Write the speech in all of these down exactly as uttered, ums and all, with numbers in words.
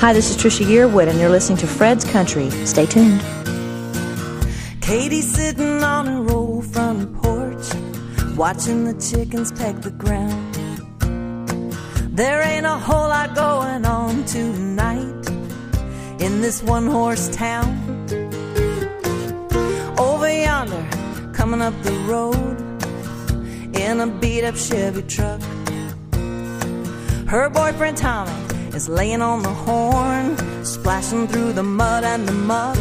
Hi, this is Trisha Yearwood, and you're listening to Fred's Country. Stay tuned. Katie's sitting on her old front porch, watching the chickens peck the ground. There ain't a whole lot going on tonight in this one-horse town. Over yonder, coming up the road, in a beat-up Chevy truck. Her boyfriend Tommy is laying on the horn, splashing through the mud and the muck.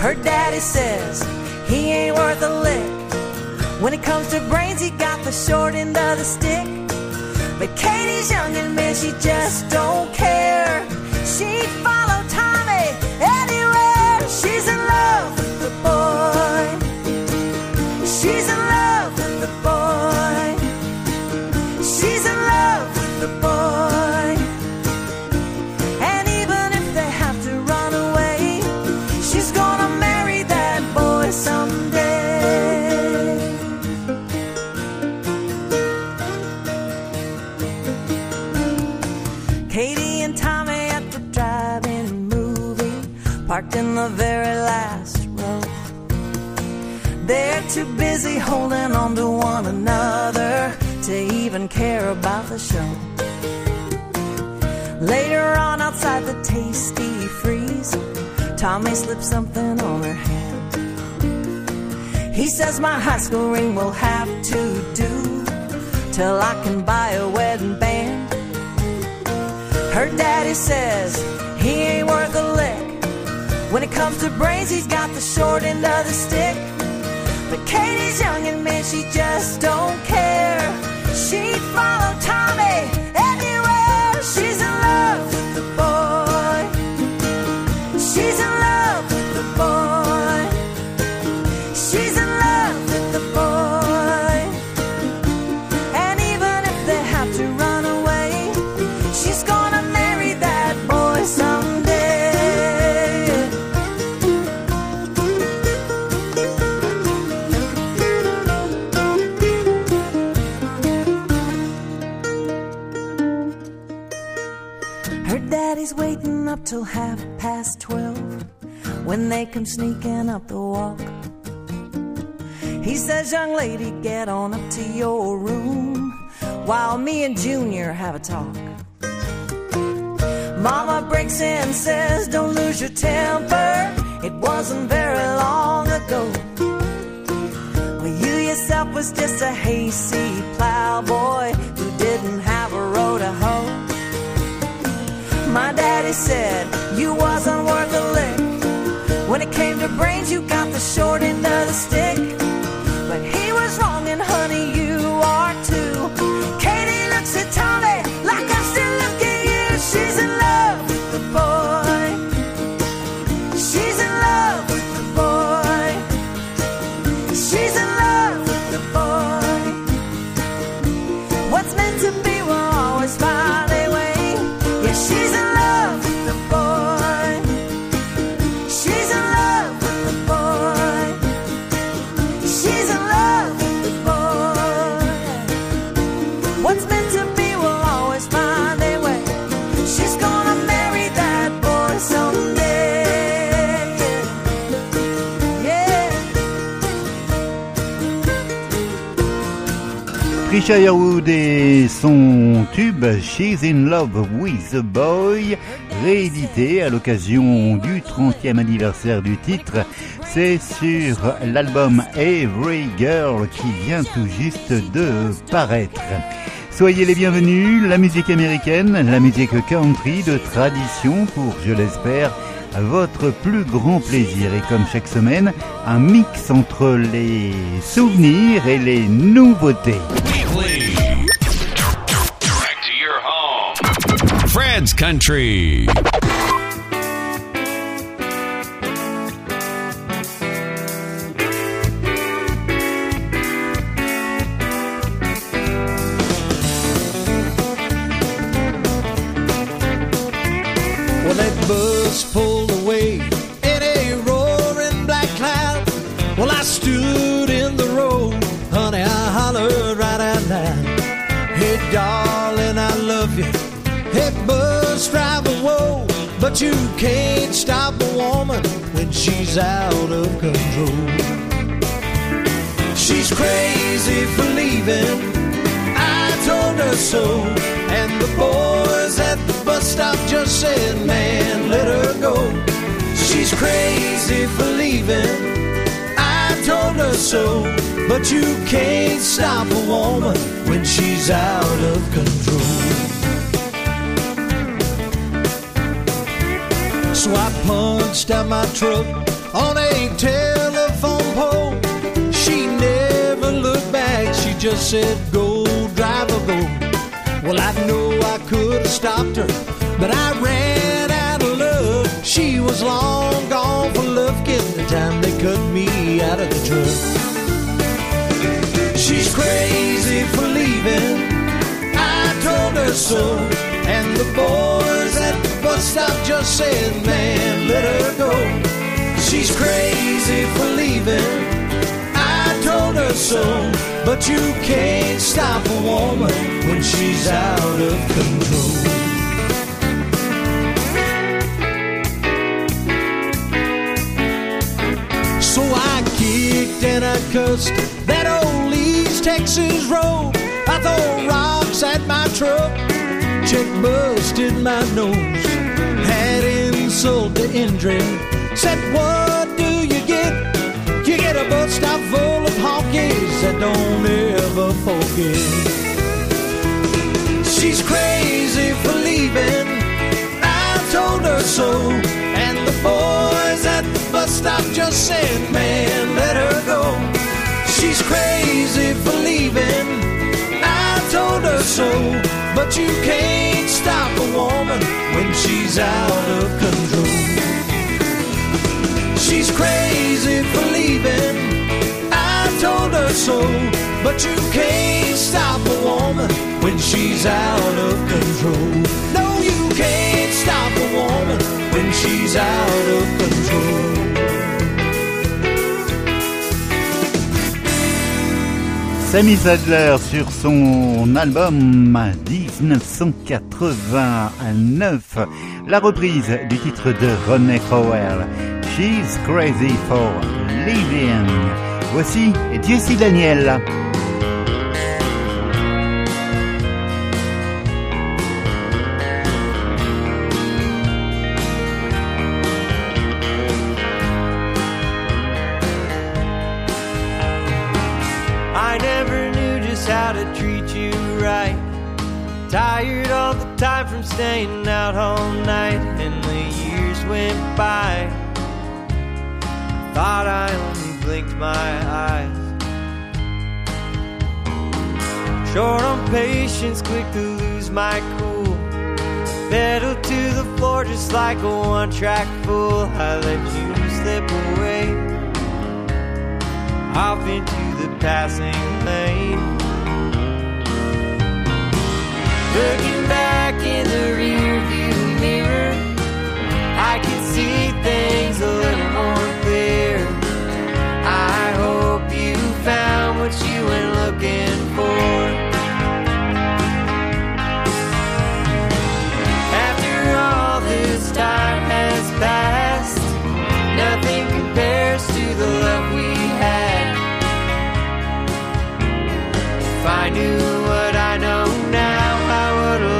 Her daddy says he ain't worth a lick. When it comes to brains, he got the short end of the stick. But Katie's young and man, she just don't care. She'd follow Tommy anywhere. She's in love with the boy. She's in love with the boy. She's in love with the boy. And even if they have to run away, she's gonna marry that boy someday. Katie and Tommy at the drive-in movie, parked in the very last row. They're too busy holding on to one another to even care about the show. Later on outside the Tasty Freeze, Tommy slips something on her hand. He says, my high school ring will have to do till I can buy a wedding band. Her daddy says he ain't worth a lick. When it comes to brains, he's got the short end of the stick. But Katie's young and man, she just don't care. She'd follow Tommy anywhere. She's in love with the boy. She's in love with the boy. She's in love with the boy. And even if they have to run away, she's gonna marry that boy someday. Daddy's waiting up till half past twelve when they come sneaking up the walk. He says, young lady, get on up to your room while me and Junior have a talk. Mama breaks in and says, don't lose your temper. It wasn't very long ago. Well, you yourself was just a hayseed plowboy who didn't have a row to hoe. My daddy said you wasn't worth a lick. When it came to brains, you got the short end of the stick. But he was wrong, and honey, you are too. Katie looks at Tommy like I'm still looking at you. She's in love with the boy. She's in love with the boy. She's in love with the boy. What's meant to be will always find a way. She's in love with the boy. She's in love with the boy. She's in love with the boy. What's meant to be will always find a way. She's gonna marry that boy someday. Yeah. Trisha Yearwood et son tube She's in Love with the Boy, réédité à l'occasion du trentième anniversaire du titre. C'est sur l'album Every Girl qui vient tout juste de paraître. Soyez les bienvenus, la musique américaine, la musique country de tradition pour, je l'espère, votre plus grand plaisir. Et comme chaque semaine, un mix entre les souvenirs et les nouveautés. Fred's Country. Well, that bus pulled away in a roaring black cloud. Well, I stood in the road, honey, I hollered right out loud. Hey, darling, I love you. Hey, bus strive a woe, but you can't stop a woman when she's out of control. She's crazy for leaving, I told her so, and the boys at the bus stop just said, man, let her go. She's crazy for leaving, I told her so, but you can't stop a woman when she's out of control. So I punched out my truck on a telephone pole. She never looked back, she just said, go, driver, go. Well, I know I could have stopped her, but I ran out of love. She was long gone for love, getting the time they cut me out of the truck. She's crazy for leaving, I told her so, and the boys at the bus stop just said, man, let her go. She's crazy for leaving, I told her so, but you can't stop a woman when she's out of control. So I kicked and I cussed that old East Texas road. I throw rocks at my truck, check busted my nose, had insult to injury, said, what do you get? You get a bus stop full of honkies that don't ever forget. She's crazy for leaving, I told her so, and the boys at the bus stop just said, man, let her go. She's crazy for leaving, I told her so, but you can't stop a woman when she's out of control. She's crazy for leaving, I told her so, but you can't stop a woman when she's out of control. No, you can't stop a woman when she's out of control. Sammy Sadler sur son album dix-neuf cent quatre-vingt-neuf, la reprise du titre de René Powell, She's Crazy for Living. Voici Jesse Daniel. Tired all the time from staying out all night, and the years went by. I thought I only blinked my eyes. Short on patience, quick to lose my cool, pedal to the floor just like a one-track fool. I let you slip away off into the passing lane. Looking back in the rearview mirror, I can see things a little more clear. I hope you found what you were looking for. After all this time has passed, nothing compares to the love we had. If I knew what I know now, I would've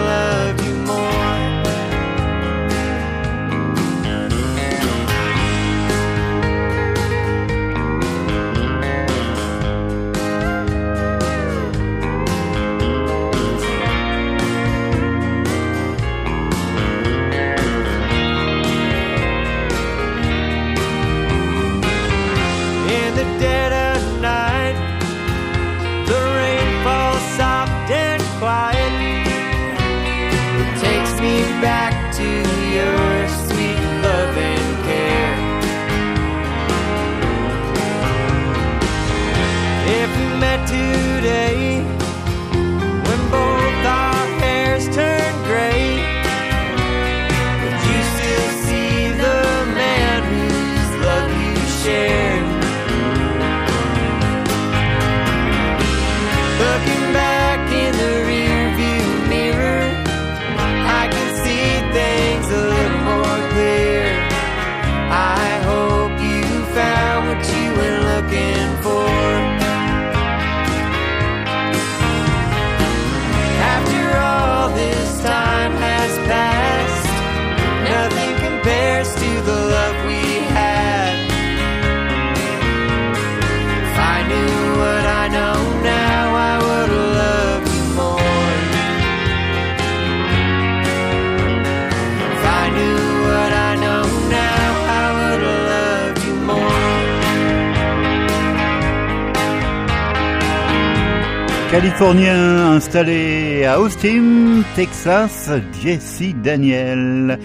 Californien installé à Austin, Texas, Jesse Daniel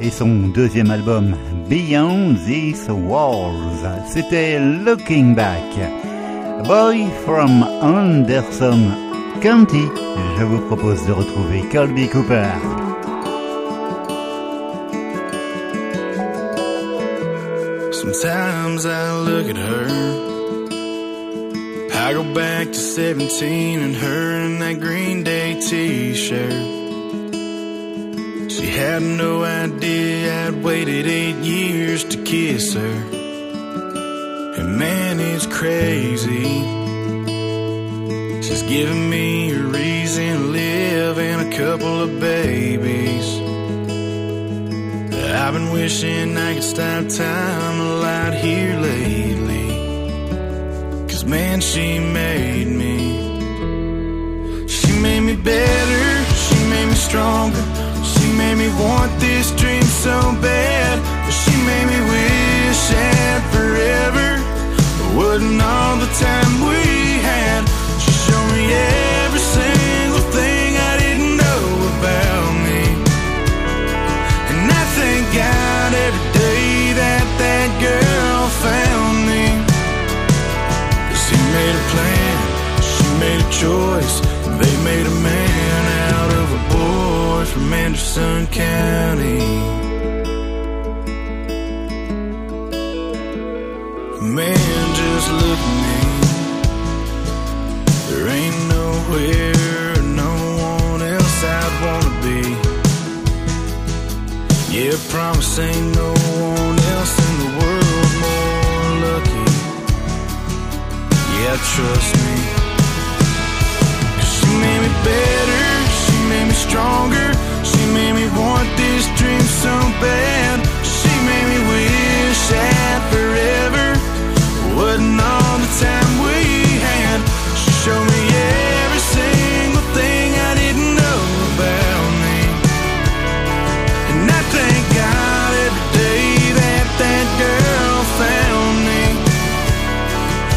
et son deuxième album Beyond These Walls. C'était Looking Back. Boy from Anderson County. Je vous propose de retrouver Colby Cooper. Sometimes I look at her, I go back to seventeen and her in that Green Day t-shirt. She had no idea I'd waited eight years to kiss her. And man, it's crazy, she's giving me a reason to live and a couple of babies. I've been wishing I could stop time a lot here lately, 'cause man, she made me. She made me better, she made me stronger, she made me want this dream so bad. But she made me wish that forever wasn't all the time we had. She showed me every single thing I didn't know about me, and I thank God every day that that girl found me. 'Cause he made a plan, she made a choice, they made a man out of a boy from Anderson County. Man, just look at me, there ain't nowhere, no one else I'd wanna be. Yeah, promise ain't no one else in the world more lucky. Yeah, trust me. 'Cause she made me better, she made me stronger, she made me want this dream so bad. She made me wish that forever wasn't all the time we had. She showed me every single thing I didn't know about me, and I thank God every day that that girl found me.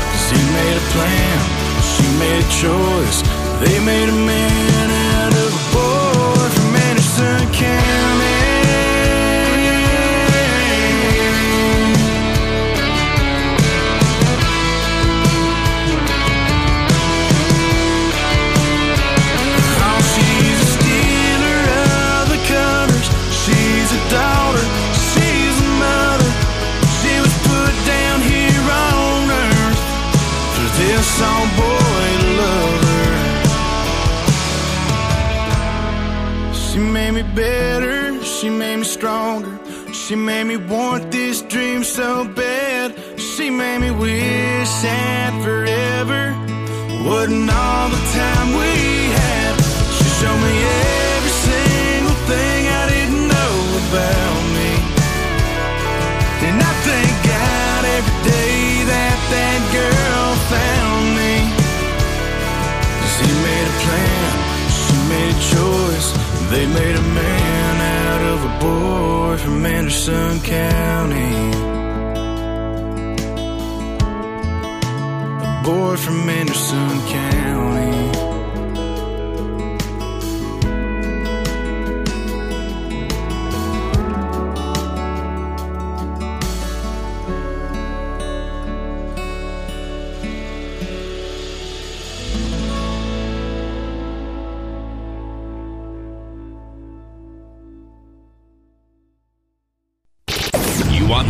'Cause he made a plan, she made a choice, they made a man out of a boy from Anderson County. Better, she made me stronger, she made me want this dream so bad. She made me wish that forever wasn't all the time we had. She showed me every single thing I didn't know about me, and I thank God every day that that girl found me. 'Cause he made a plan, she made a choice, they made a man out of a boy from Anderson County. A boy from Anderson County.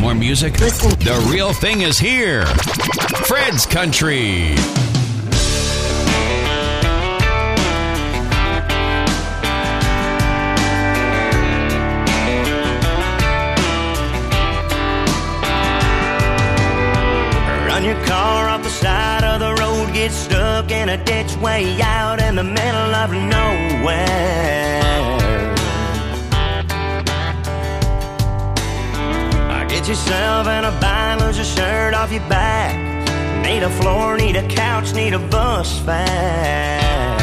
More music? The real thing is here. Fred's Country. Run your car off the side of the road, get stuck in a ditch way out in the middle of nowhere. Get yourself in a bind, lose your shirt off your back. Need a floor, need a couch, need a bus fare.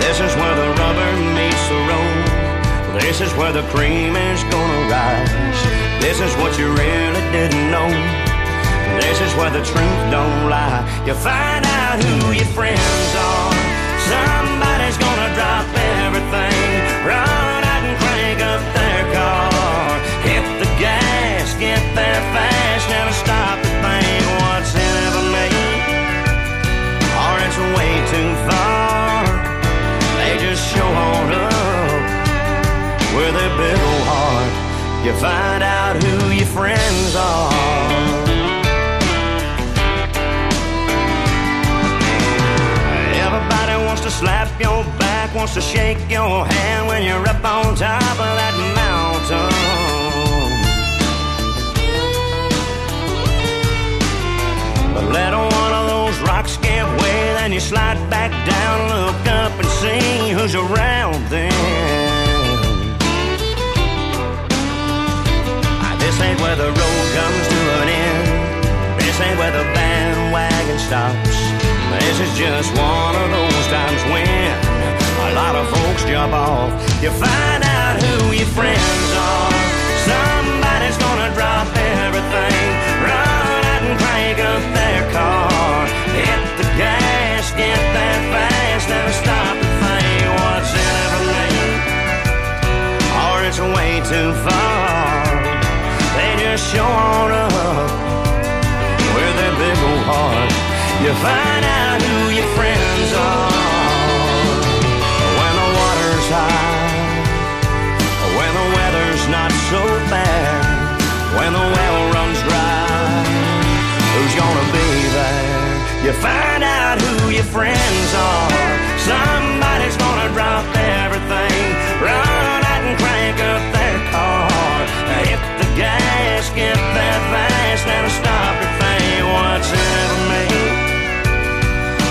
This is where the rubber meets the road. This is where the cream is gonna rise. This is what you really didn't know. This places where the truth don't lie. You find out who your friends are. Somebody's gonna drop everything, run out and crank up their car. Hit the gas, get there fast, never stop to think what's in it for me, or it's way too far. They just show on up with their big old heart. You find out who your friends are. Wants to slap your back, wants to shake your hand when you're up on top of that mountain. But let one of those rocks give way, then you slide back down, look up and see who's around then. This ain't where the road comes to an end. This ain't where the bandwagon stops. This is just one of those times when a lot of folks jump off. You find out who your friends are. Somebody's gonna drop everything, run out and crank up their car. Hit the gas, get there fast, never stop to think what's in it for me, or it's way too far. They just show on up with their big old heart. You find out who your friends are. When the water's high, when the weather's not so bad, when the well runs dry, who's gonna be there? You find out who your friends are. Somebody's gonna drop everything, run out and crank up their car. Hit the gas, get there fast, never stop to think what's in me,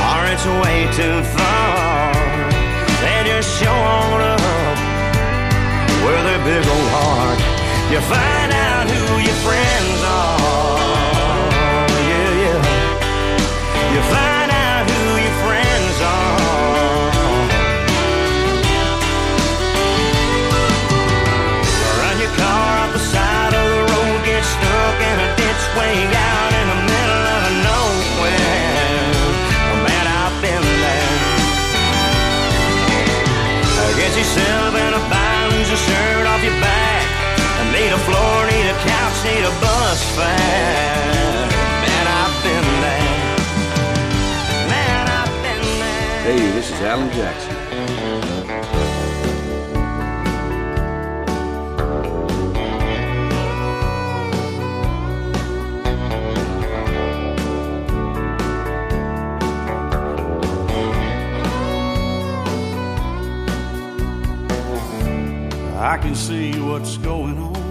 or it's way too far. They just show on up with their big old heart. You find out who your friends are. Yeah, yeah. You find out who your friends are. Run your car up the side of the road, get stuck in a ditch way out in the middle of nowhere. Get yourself in a bind, lose your shirt off your back, and need a floor, need a couch, need a bus fare. Man, I've been there. Man, I've been there. Hey, this is Alan Jackson. I can see what's going on.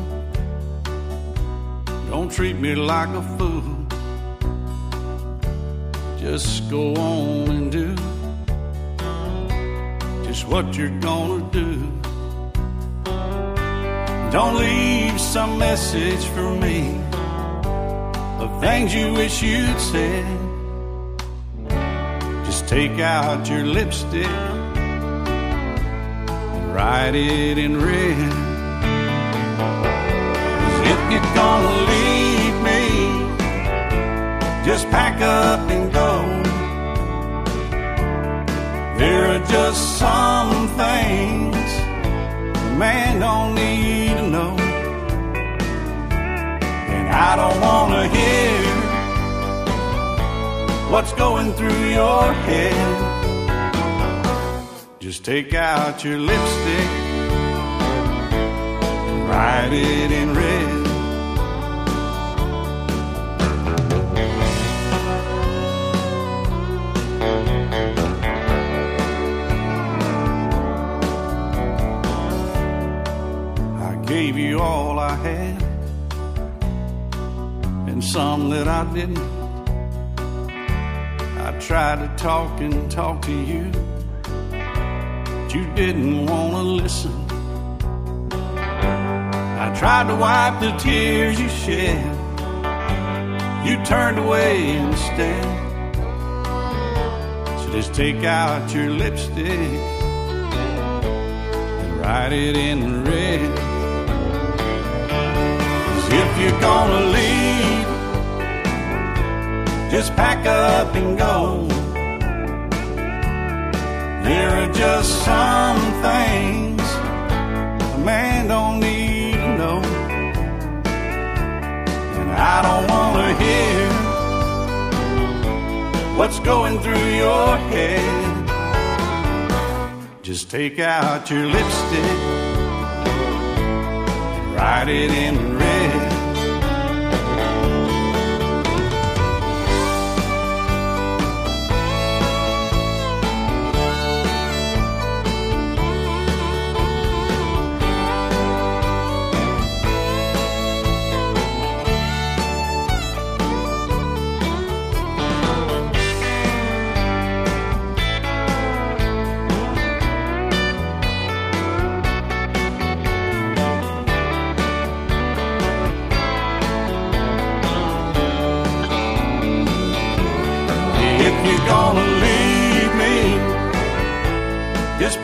Don't treat me like a fool. Just go on and do just what you're gonna do. Don't leave some message for me of things you wish you'd said. Just take out your lipstick, write it in red. 'Cause if you're gonna leave me, just pack up and go. There are just some things a man don't need to know, and I don't wanna hear what's going through your head. Just take out your lipstick and write it in red. I gave you all I had, and some that I didn't. I tried to talk and talk to you, you didn't want to listen. I tried to wipe the tears you shed, you turned away instead. So just take out your lipstick and write it in red. 'Cause if you're gonna leave, just pack up and go. There are just some things a man don't need to know, and I don't want to hear what's going through your head. Just take out your lipstick, write it in red.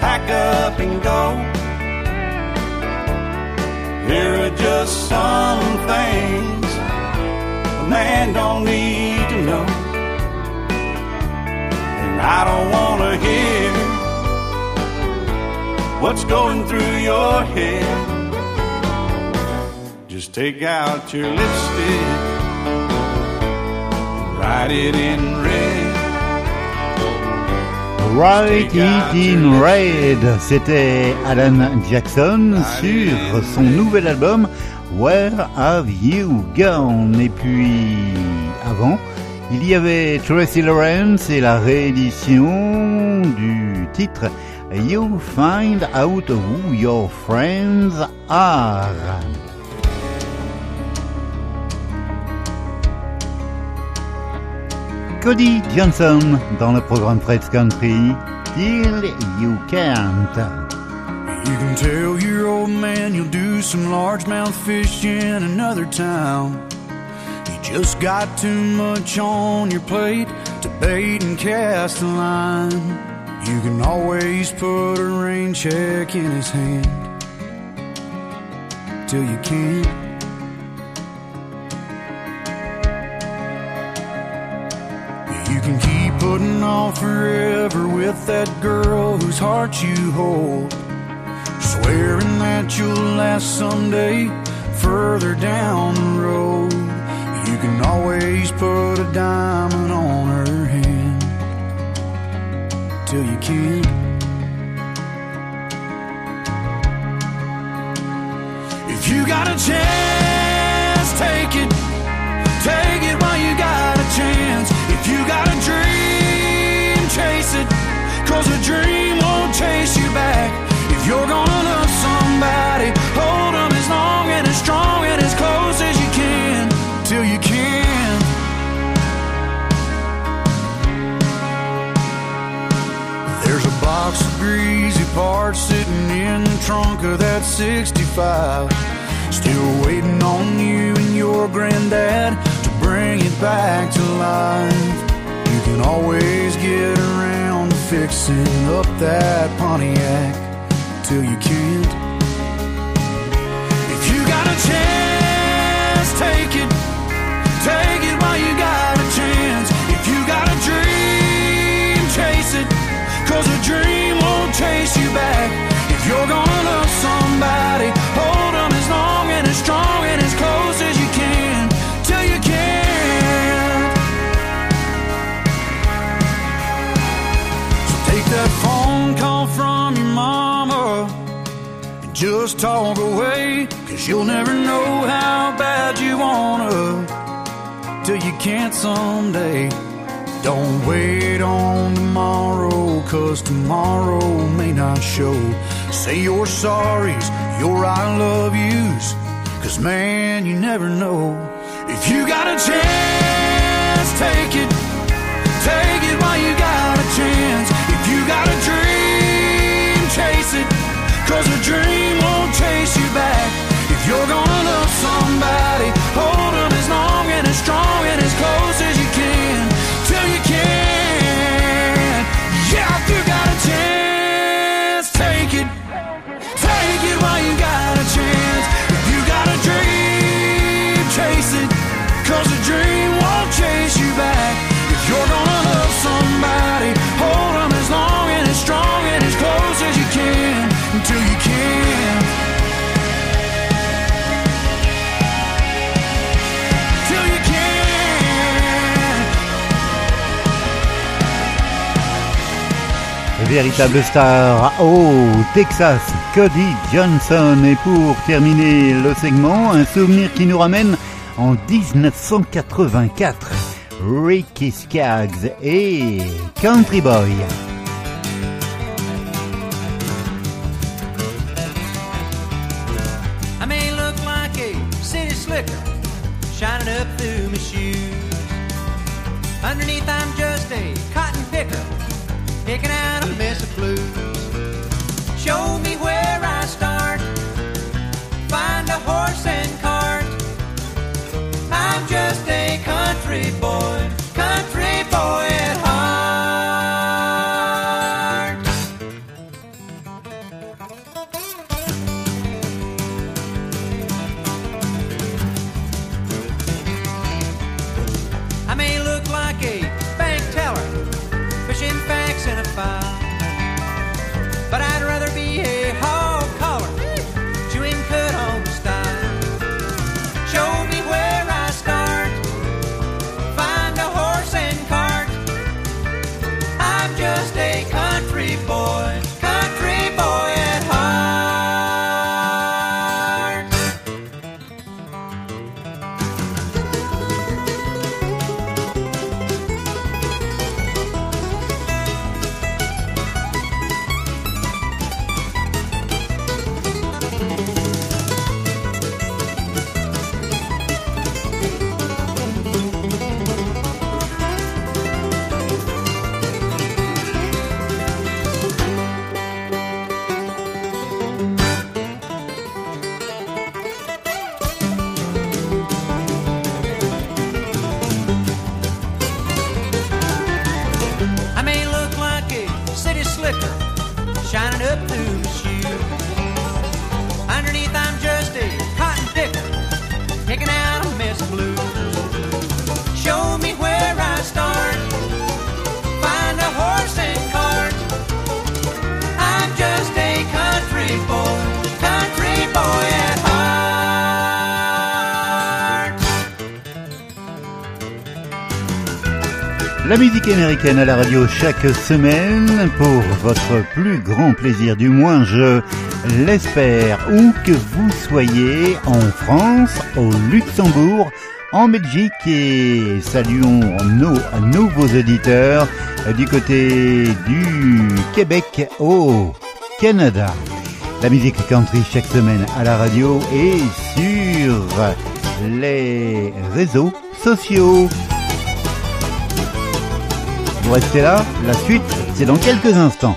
Pack up and go. Here are just some things a man don't need to know, and I don't want to hear what's going through your head. Just take out your lipstick, write it in red. Right It in Red, c'était Alan Jackson sur son nouvel album Where Have You Gone. Et puis avant, il y avait Tracy Lawrence et la réédition du titre You Find Out Who Your Friends Are. Cody Johnson dans le programme Fred's Country, Till You Can't. You can tell your old man you'll do some largemouth fish in another town. You just got too much on your plate to bait and cast a line. You can always put a rain check in his hand till you can't. You can keep putting off forever with that girl whose heart you hold, swearing that you'll last someday further down the road. You can always put a diamond on her hand till you can't. If you got a chance, take it. Take it while you got a chance. You got a dream, chase it, cause a dream won't chase you back. If you're gonna love somebody, hold them as long and as strong and as close as you can, till you can. There's a box of greasy parts sitting in the trunk of that sixty-five, still waiting on you and your granddad to bring it back to life. You can always get around to fixing up that Pontiac till you can't. If you got a chance, take it. Take it while you got a chance. If you got a dream, chase it, cause a dream won't chase you back. If you're gonna love somebody, hold them as long and as strong and as close as you can, till you can. That phone call from your mama and just talk away, cause you'll never know how bad you wanna till you can't someday. Don't wait on tomorrow, cause tomorrow may not show. Say your sorries, your I love yous, cause man, you never know. If you got a chance, take it. Take it while you got a chance. You got a dream, chase it, cause a dream won't chase you back. If you're gonna love somebody, hold them as long and as strong and as close as you can, till you can. Yeah, if you got a chance, take it. Take it while you got a chance. If you got a dream, chase it, cause a dream won't chase you back. Véritable star au Texas, Cody Johnson. Et pour terminer le segment, un souvenir qui nous ramène en dix-neuf cent quatre-vingt-quatre. Ricky Skaggs et Country Boy. I may look like a city slicker shining up through my shoes. Underneath I'm just a cotton picker picking out a mess of blues. Show me where I start, find a horse and cart. I'm just a country boy, country boy at heart. I may look like a bank teller, pushing facts in a file, but I'd rather be a hog collar, chewing cut home style. Show me where I start, find a horse and cart. I'm just a country boy, country boy at heart. I may look like a city slicker shining up through my shoes. Underneath I'm just a cotton picker picking out a mess of blues. Show me where I start, find a horse and cart. I'm just a country boy, country boy at heart. La musique américaine à la radio chaque semaine pour votre plus grand plaisir, du moins je l'espère, où que vous soyez, en France, au Luxembourg, en Belgique, et saluons nos nouveaux auditeurs du côté du Québec au Canada. La musique country chaque semaine à la radio et sur les réseaux sociaux. Vous restez là, la suite c'est dans quelques instants.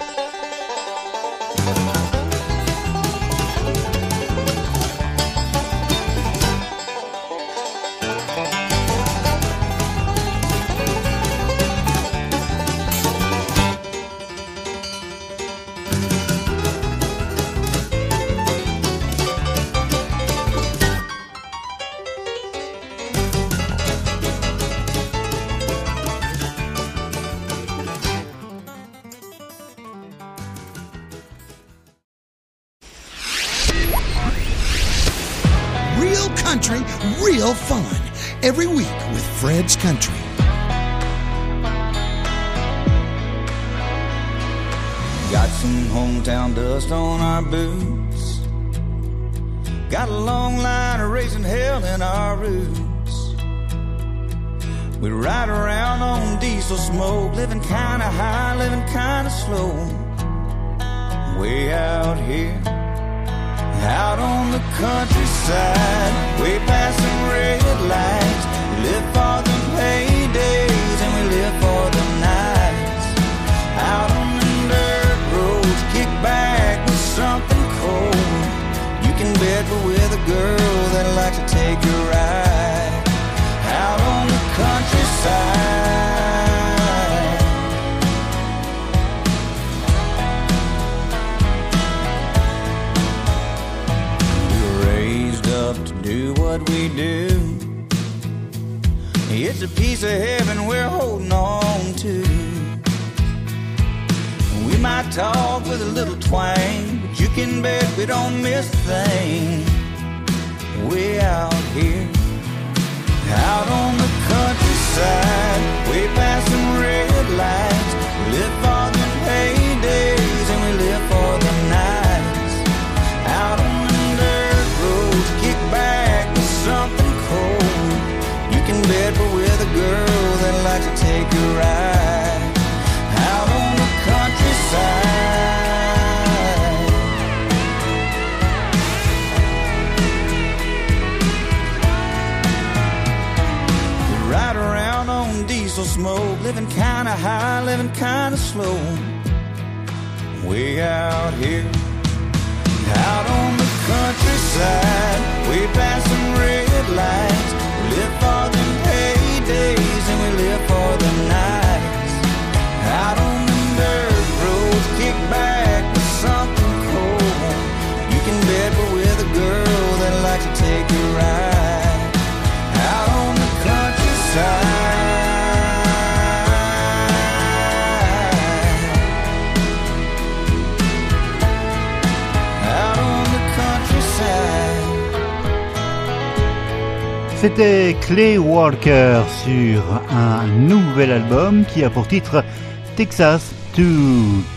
Real fun every week with Fred's Country. Got some hometown dust on our boots, got a long line of raising hell in our roots. We ride around on diesel smoke, living kinda high, living kinda slow. Way out here, out on the countryside, way past some red lights. We live for the paydays and we live for the nights. Out on the dirt roads, kick back with something cold. You can bet we're with a girl that likes to take a ride. Out on the countryside. To do what we do, it's a piece of heaven we're holding on to. We might talk with a little twang, but you can bet we don't miss a thing. Way out here, out on the countryside, way past some red lights. We live for the payday. living kind of high, living kind of slow, way out here. Out on the countryside, we pass some red lights. We live for them paydays and we live for them nights. Out on the dirt roads, kick back with something cold. You can bet we're with a girl that likes to take a ride. Out on the countryside. C'était Clay Walker sur un nouvel album qui a pour titre Texas to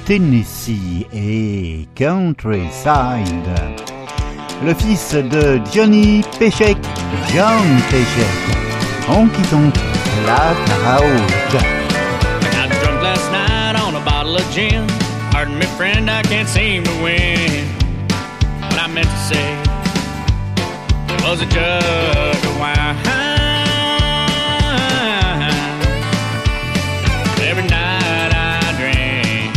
Tennessee et Countryside. Le fils de Johnny Paycheck, Jon Paycheck, honky tonk la crowd. I got drunk last night on a bottle of gin. Pardon me friend, I can't seem to win. What I meant to say was a jug of wine. Every night I drink,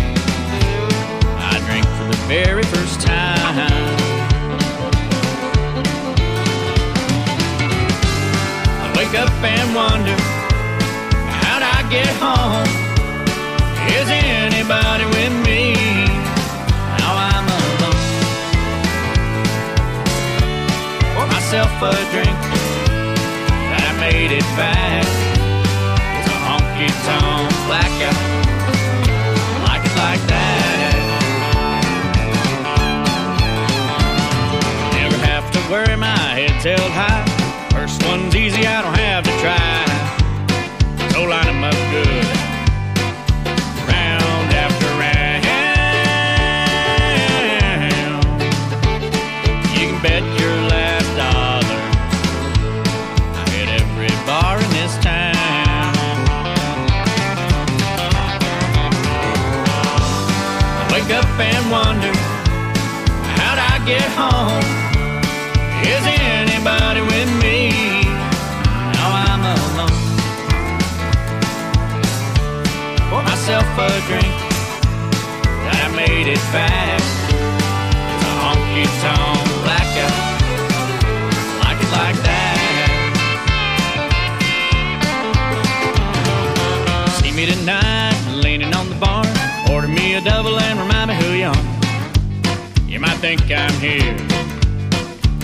I drink for the very first time. I wake up and wonder how'd I get home. Is anybody with me? Now I'm myself a drink, and I made it back. It's a honky-tonk blackout, like it like that. Never have to worry, my head's held high. First one's easy, I don't have to try. So line 'em up good. And wonder how'd I get home. Is anybody with me? Now I'm alone. Pour myself a drink, and I made it back. It's a honky-tonk blackout, like it like that. See me tonight, leaning on the bar. Order me a double and remind me who you are. You might think I'm here,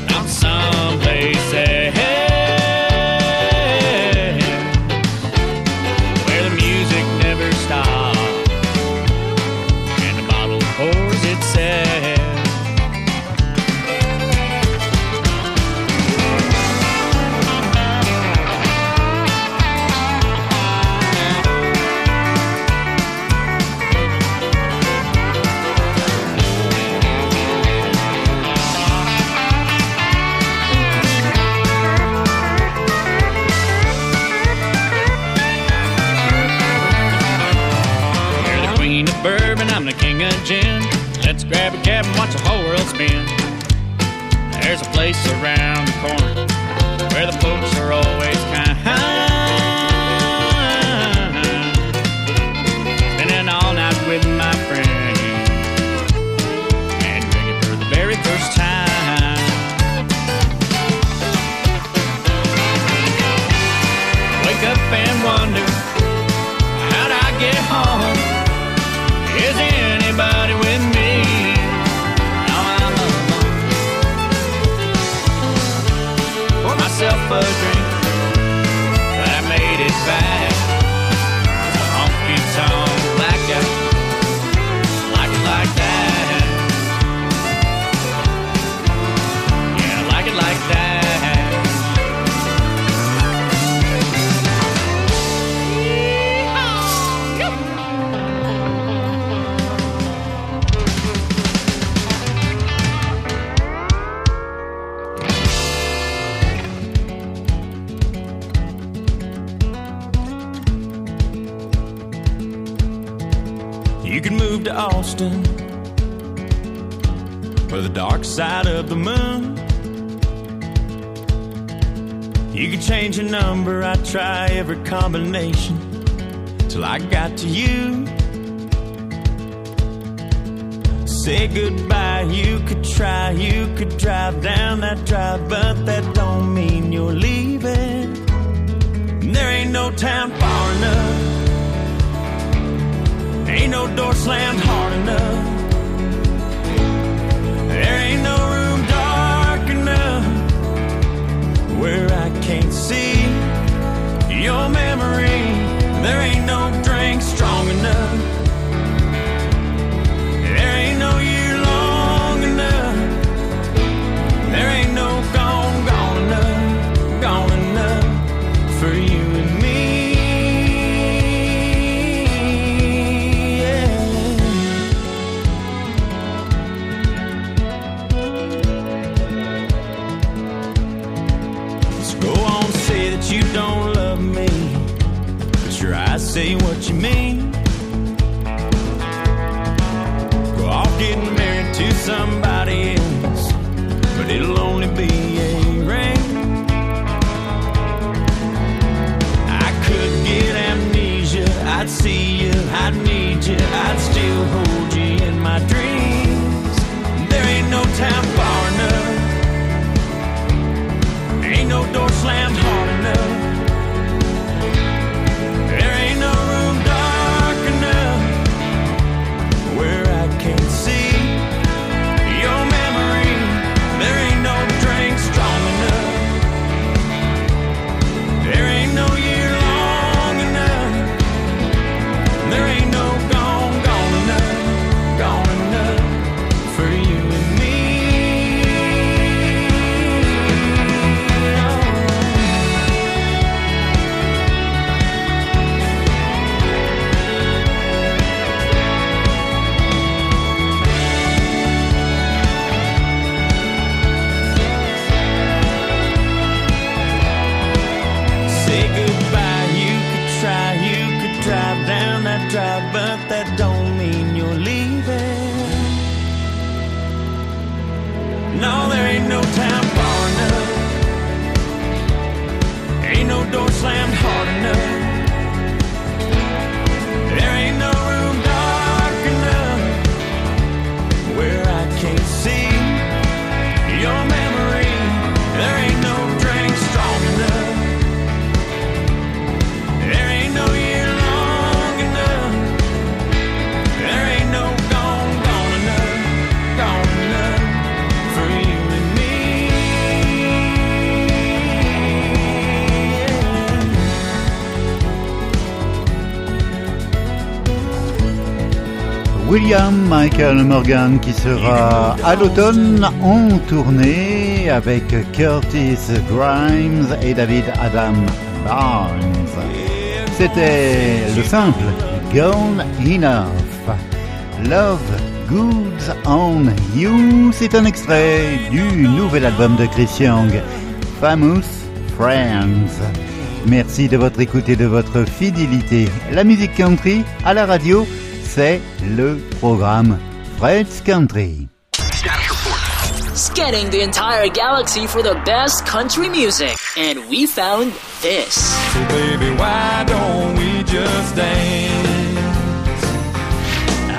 I'm someplace ahead, where the music never stops and the bottle pours itself. I'm the king of gin. Let's grab a cab and watch the whole world spin. There's a place around the corner where the folks are always kind. Spending all night with my friend and drinking for the very first time. Wake up and wonder how'd I get home. Is anybody with me? Now I'm alone. Pour myself a drink, but I made it back. It's a honky-tonk blackout, like it like that. Yeah, like it like that. Yee-haw! To Austin, or the dark side of the moon. You could change your number, I try every combination. till I got to you. Say goodbye, you could try, you could drive down that drive, but that don't mean you're leaving. And there ain't no town far enough, ain't no door slammed hard enough, there ain't no room dark enough where I can't see your memory. There ain't no drink strong enough, say what you mean. Go off getting married to somebody else, but it'll only be a ring. I could get amnesia, I'd see you, I'd need you, I'd still hold you in my dreams. There ain't no town far enough, ain't no door slammed hard enough, but that don't mean you're leaving. No, there ain't no time far enough, ain't no door slammed hard enough, there ain't no room dark enough where I can't see your memory. There ain't no drink strong enough, there ain't no year William Michael Morgan qui sera à l'automne en tournée avec Curtis Grimes et David Adam Barnes. C'était le simple Gone Enough. Love Goods on You, c'est un extrait du nouvel album de Chris Young, Famous Friends. Merci de votre écoute et de votre fidélité. La musique country à la radio, c'est le programme Fred's Country. Scanning the entire galaxy for the best country music, and we found this. So baby, why don't we just dance?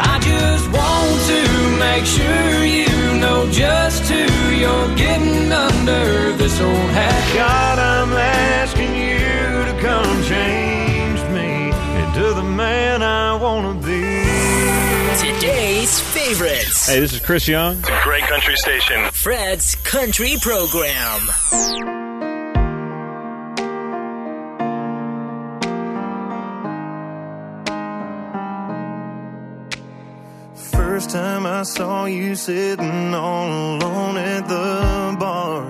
I just want to make sure you know just who you're getting under this old hat. God, I'm asking you to come change me into the man I want to be. Today's favorites. Hey, this is Chris Young. It's a great country station. Fred's Country Program. First time I saw you sitting all alone at the bar,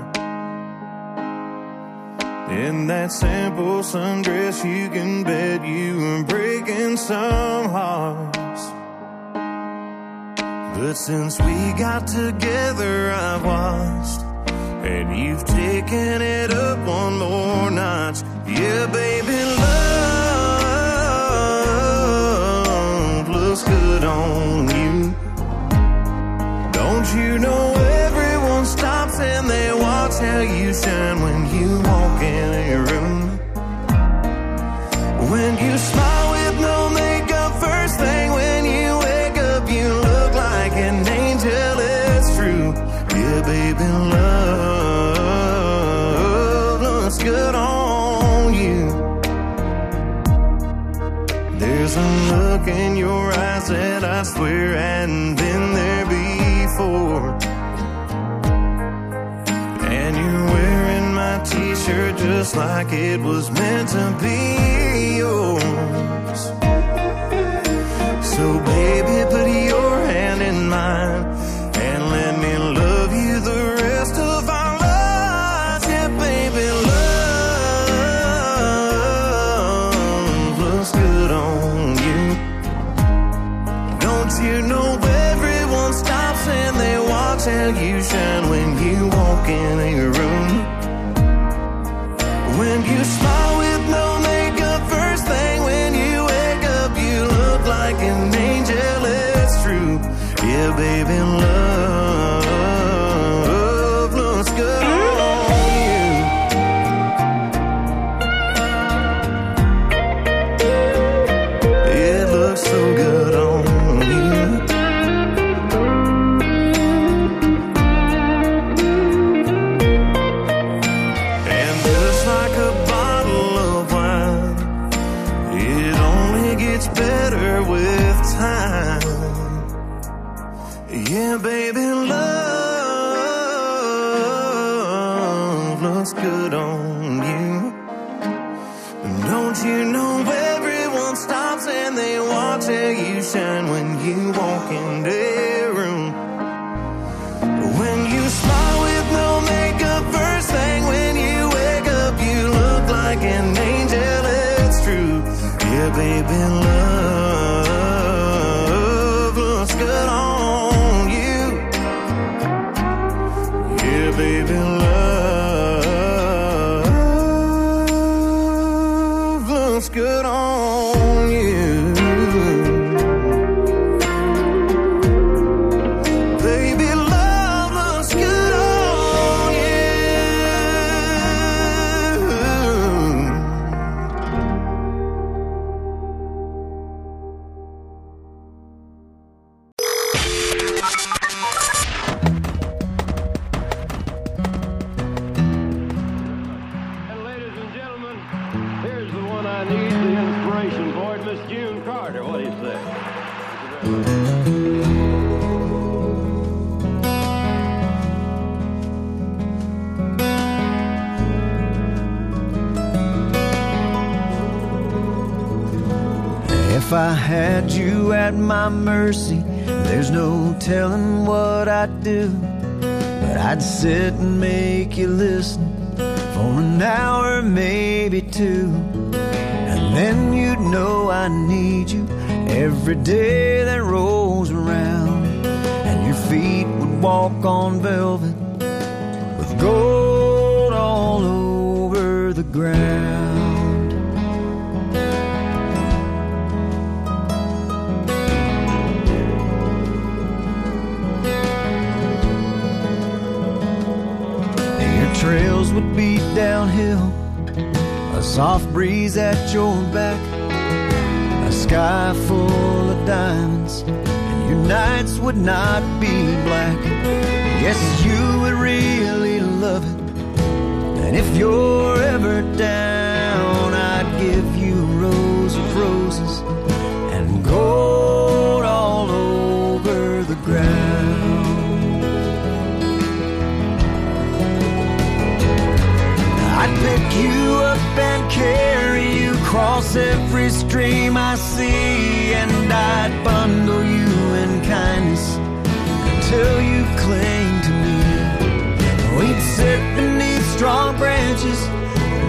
in that simple sundress, you can bet you were breaking some hearts. But since we got together, I've watched, and you've taken it up one more notch. Yeah, baby, love looks good on you. Don't you know everyone stops and they watch how you shine when you walk in a room? When you smile with no baby, love looks good on you. There's a look in your eyes that I swear hadn't been there before. And you're wearing my t-shirt just like it was meant to be yours. So baby, put your hand in mine. You shine when you walk in a room. When you smile with no makeup, first thing when you wake up, you look like an angel, it's true. Yeah, baby, love looks good on you. It looks so good on you. Yeah, baby, love looks good on you. Don't you know everyone stops and they watch how you shine when you walk in their room. When you smile with no makeup, first thing when you wake up, you look like an angel, it's true. Yeah, baby, love looks good on you. Baby, love looks good on you. Baby, love looks good on you. If I had you at my mercy, there's no telling what I'd do. But I'd sit and make you listen for an hour, maybe two. And then you'd know I need you every day that rolls around. And your feet would walk on velvet with gold all over the ground. Trails would be downhill, a soft breeze at your back, a sky full of diamonds, and your nights would not be black. Yes, you would really love it, and if you're ever down, I'd give you a rose of roses and gold all over the ground. I'd pick you up and carry you across every stream I see, and I'd bundle you in kindness until you cling to me. We'd sit beneath strong branches,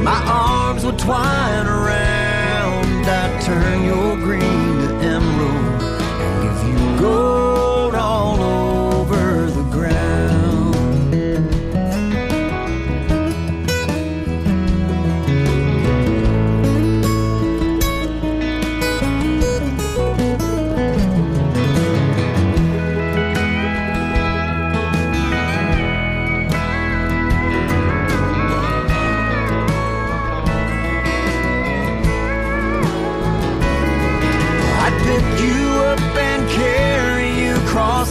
my arms would twine around. I'd turn your green to emerald and give you gold all over the ground.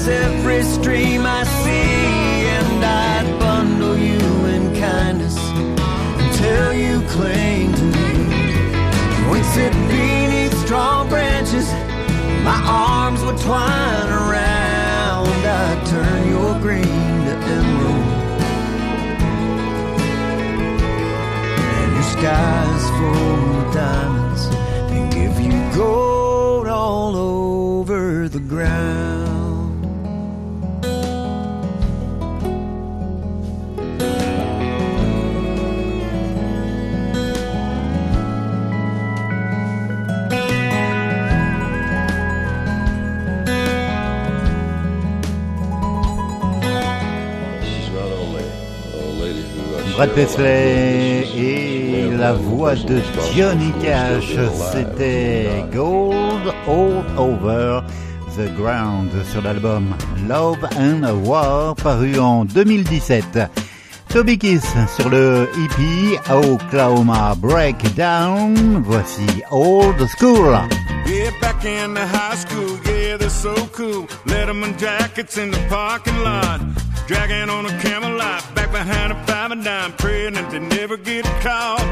Every stream I see, and I My arms would twine around, I'd turn your green to emerald, and your skies full of diamonds, and give you gold all over the ground. Brad Paisley et la voix de Johnny Cash, c'était Gold All Over the Ground sur l'album Love and War paru en deux mille dix-sept. Toby Keith sur le E P Oklahoma Breakdown, voici Old School. Yeah, back in the high school, yeah, they're so cool. Letterman jackets in the parking lot. Dragging on a camel light, back behind a five and dime, praying that they never get caught.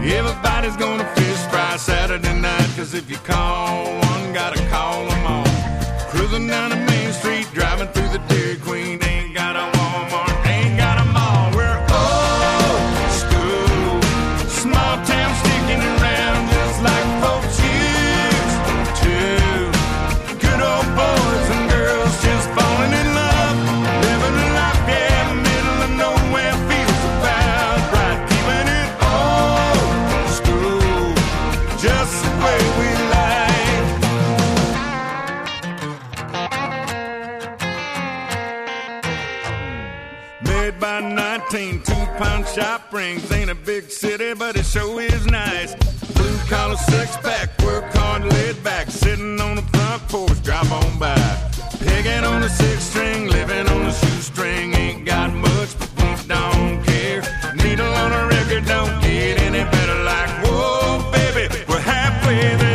Everybody's gonna fish fry Saturday night, cause if you call one, gotta call them all. Cruising down the main street, driving through the Dairy Queen, ain't got a Walmart, ain't got a mall. We're old school, small town sticking around just like folks used to. Good old boys and girls just falling in love. Two pound shop rings, ain't a big city, but it sure is nice. Blue collar six pack, work hard, laid back, sitting on the front porch, drop on by. Pegging on a six string, living on a shoestring, ain't got much, but we don't care. Needle on a record, don't get any better, like, whoa, baby, we're halfway there.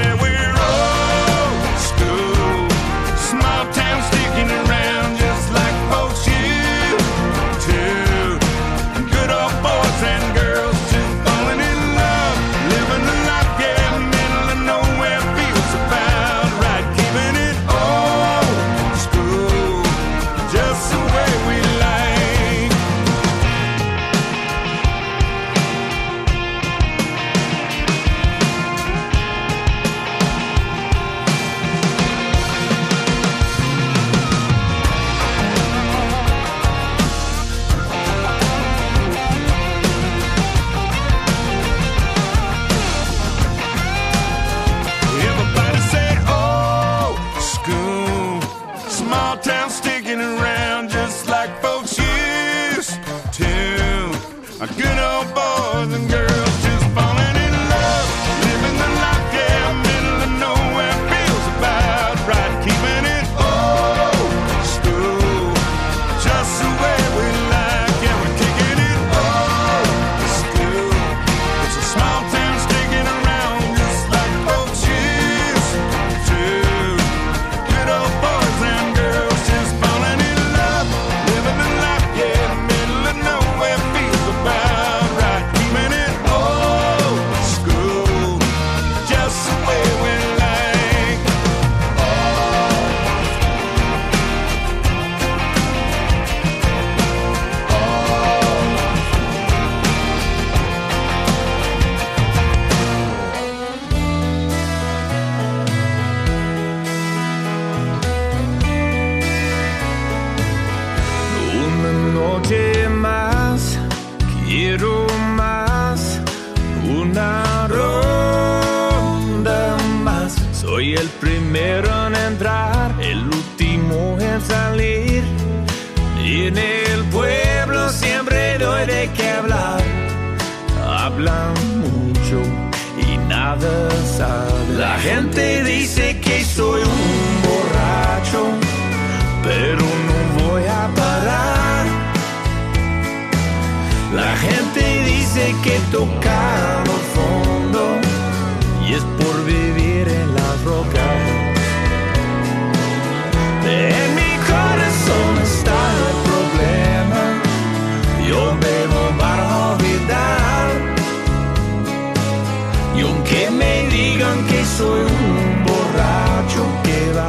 Soy un borracho que va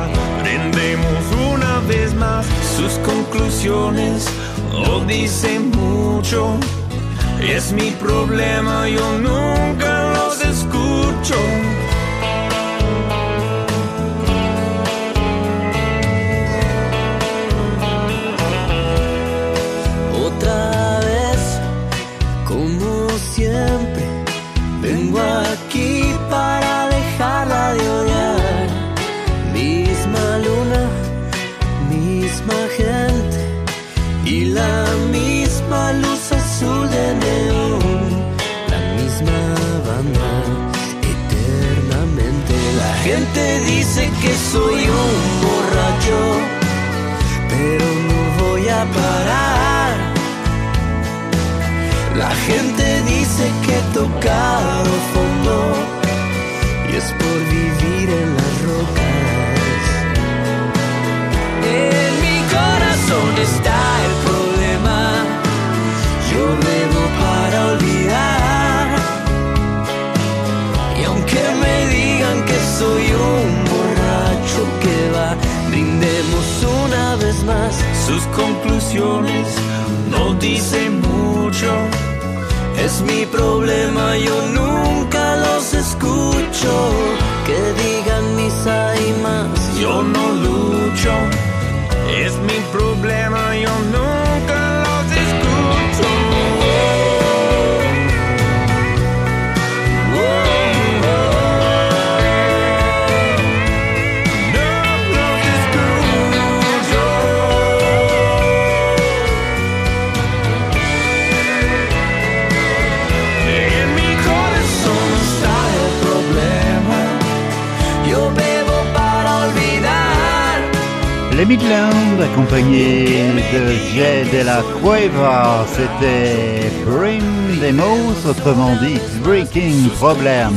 sus conclusiones o dice mucho. Es mi problema, yo nunca los escucho. Otra vez, como siempre, vengo aquí para dejarla de odiar. Misma luna, misma gente y la misma luz azul de neón, la misma banda eternamente. La gente dice que soy un borracho, pero no voy a parar. La gente dice que he tocado fondo y es por vivir en las rocas. En mi corazón está el problema, yo bebo para olvidar. Y aunque me digan que soy un borracho que va, brindemos una vez más. Sus conclusiones no dicen mucho. Es mi problema, yo nunca los escucho. Que digan mis aimas, yo no lucho. Es mi problema, yo nunca los escucho. Oh, oh, oh. No los escucho. En mi corazón está el problema, yo bebo para olvidar. Les Midlands accompagnés de Jay de la Cueva, c'était Bring the Mouse, autrement dit Breaking Problem.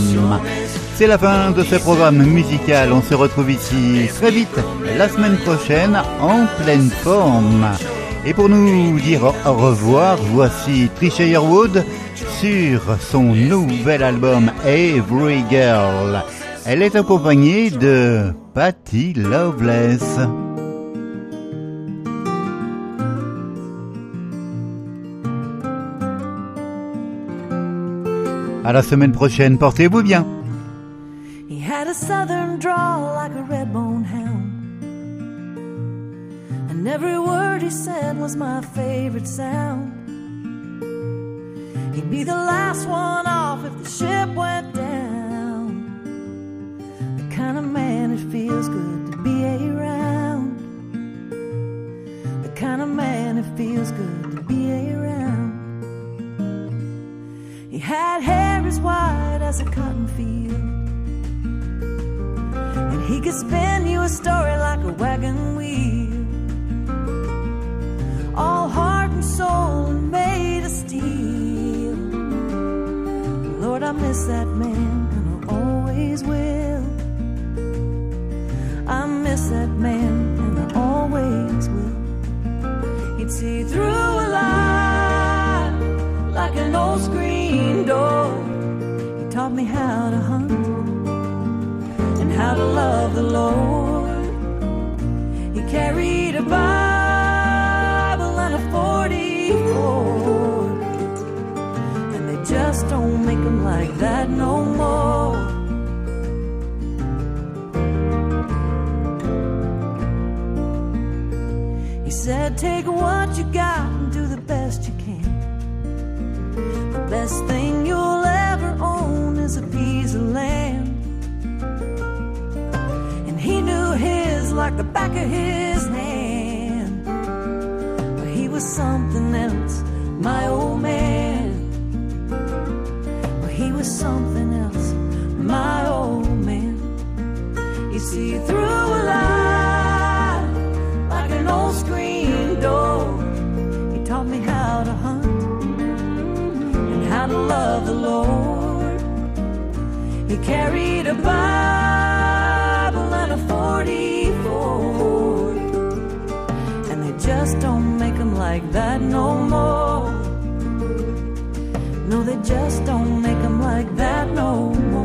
C'est la fin de ce programme musical, on se retrouve ici très vite la semaine prochaine en pleine forme. Et pour nous dire au revoir, voici Trisha Yearwood sur son nouvel album Every Girl. Elle est accompagnée de Patty Loveless. À la semaine prochaine, portez-vous bien. He had a southern drawl like a red-bone hound, and every word he said was my favorite sound. He'd be the last one off if the ship went down. The kind of man it feels good to be around. The kind of man it feels good to be around. He had hair as white as a cotton field, and he could spin you a story like a wagon wheel, all heart and soul and made of steel. Lord, I miss that man and I always will. I miss that man and I always will. He'd see through a lie like an old screen door. He taught me how to hunt and how to love the Lord. He carried a Bible and a forty-four, and they just don't make them like that no more. He said, take what you got and do the best you can. Best thing you'll ever own is a piece of land. And he knew his like the back of his hand. But he was something else, my old man. But he was something else, my old man. You see through a lie like an old screen door. He taught me how to hunt, how to love the Lord. He carried a Bible and a forty-four, and they just don't make them like that no more. No, they just don't make them like that no more.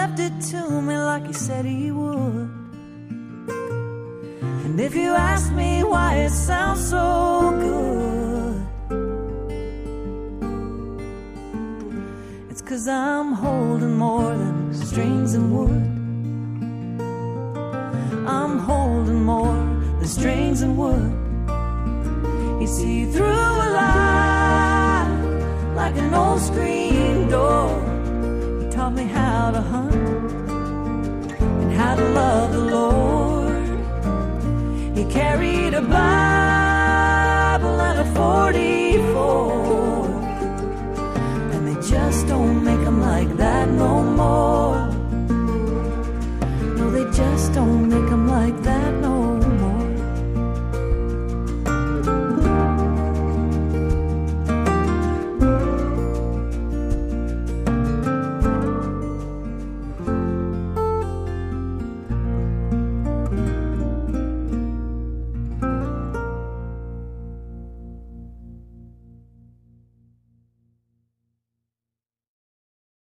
left it to me like he said he would. And if you ask me why it sounds so good, it's 'cause I'm holding more than strings and wood. I'm holding more than strings and wood. You see through a lie like an old screen door. You taught me how to hunt and how to love the Lord. You carried a Bible and a forty-four, and they just don't make them like that no more.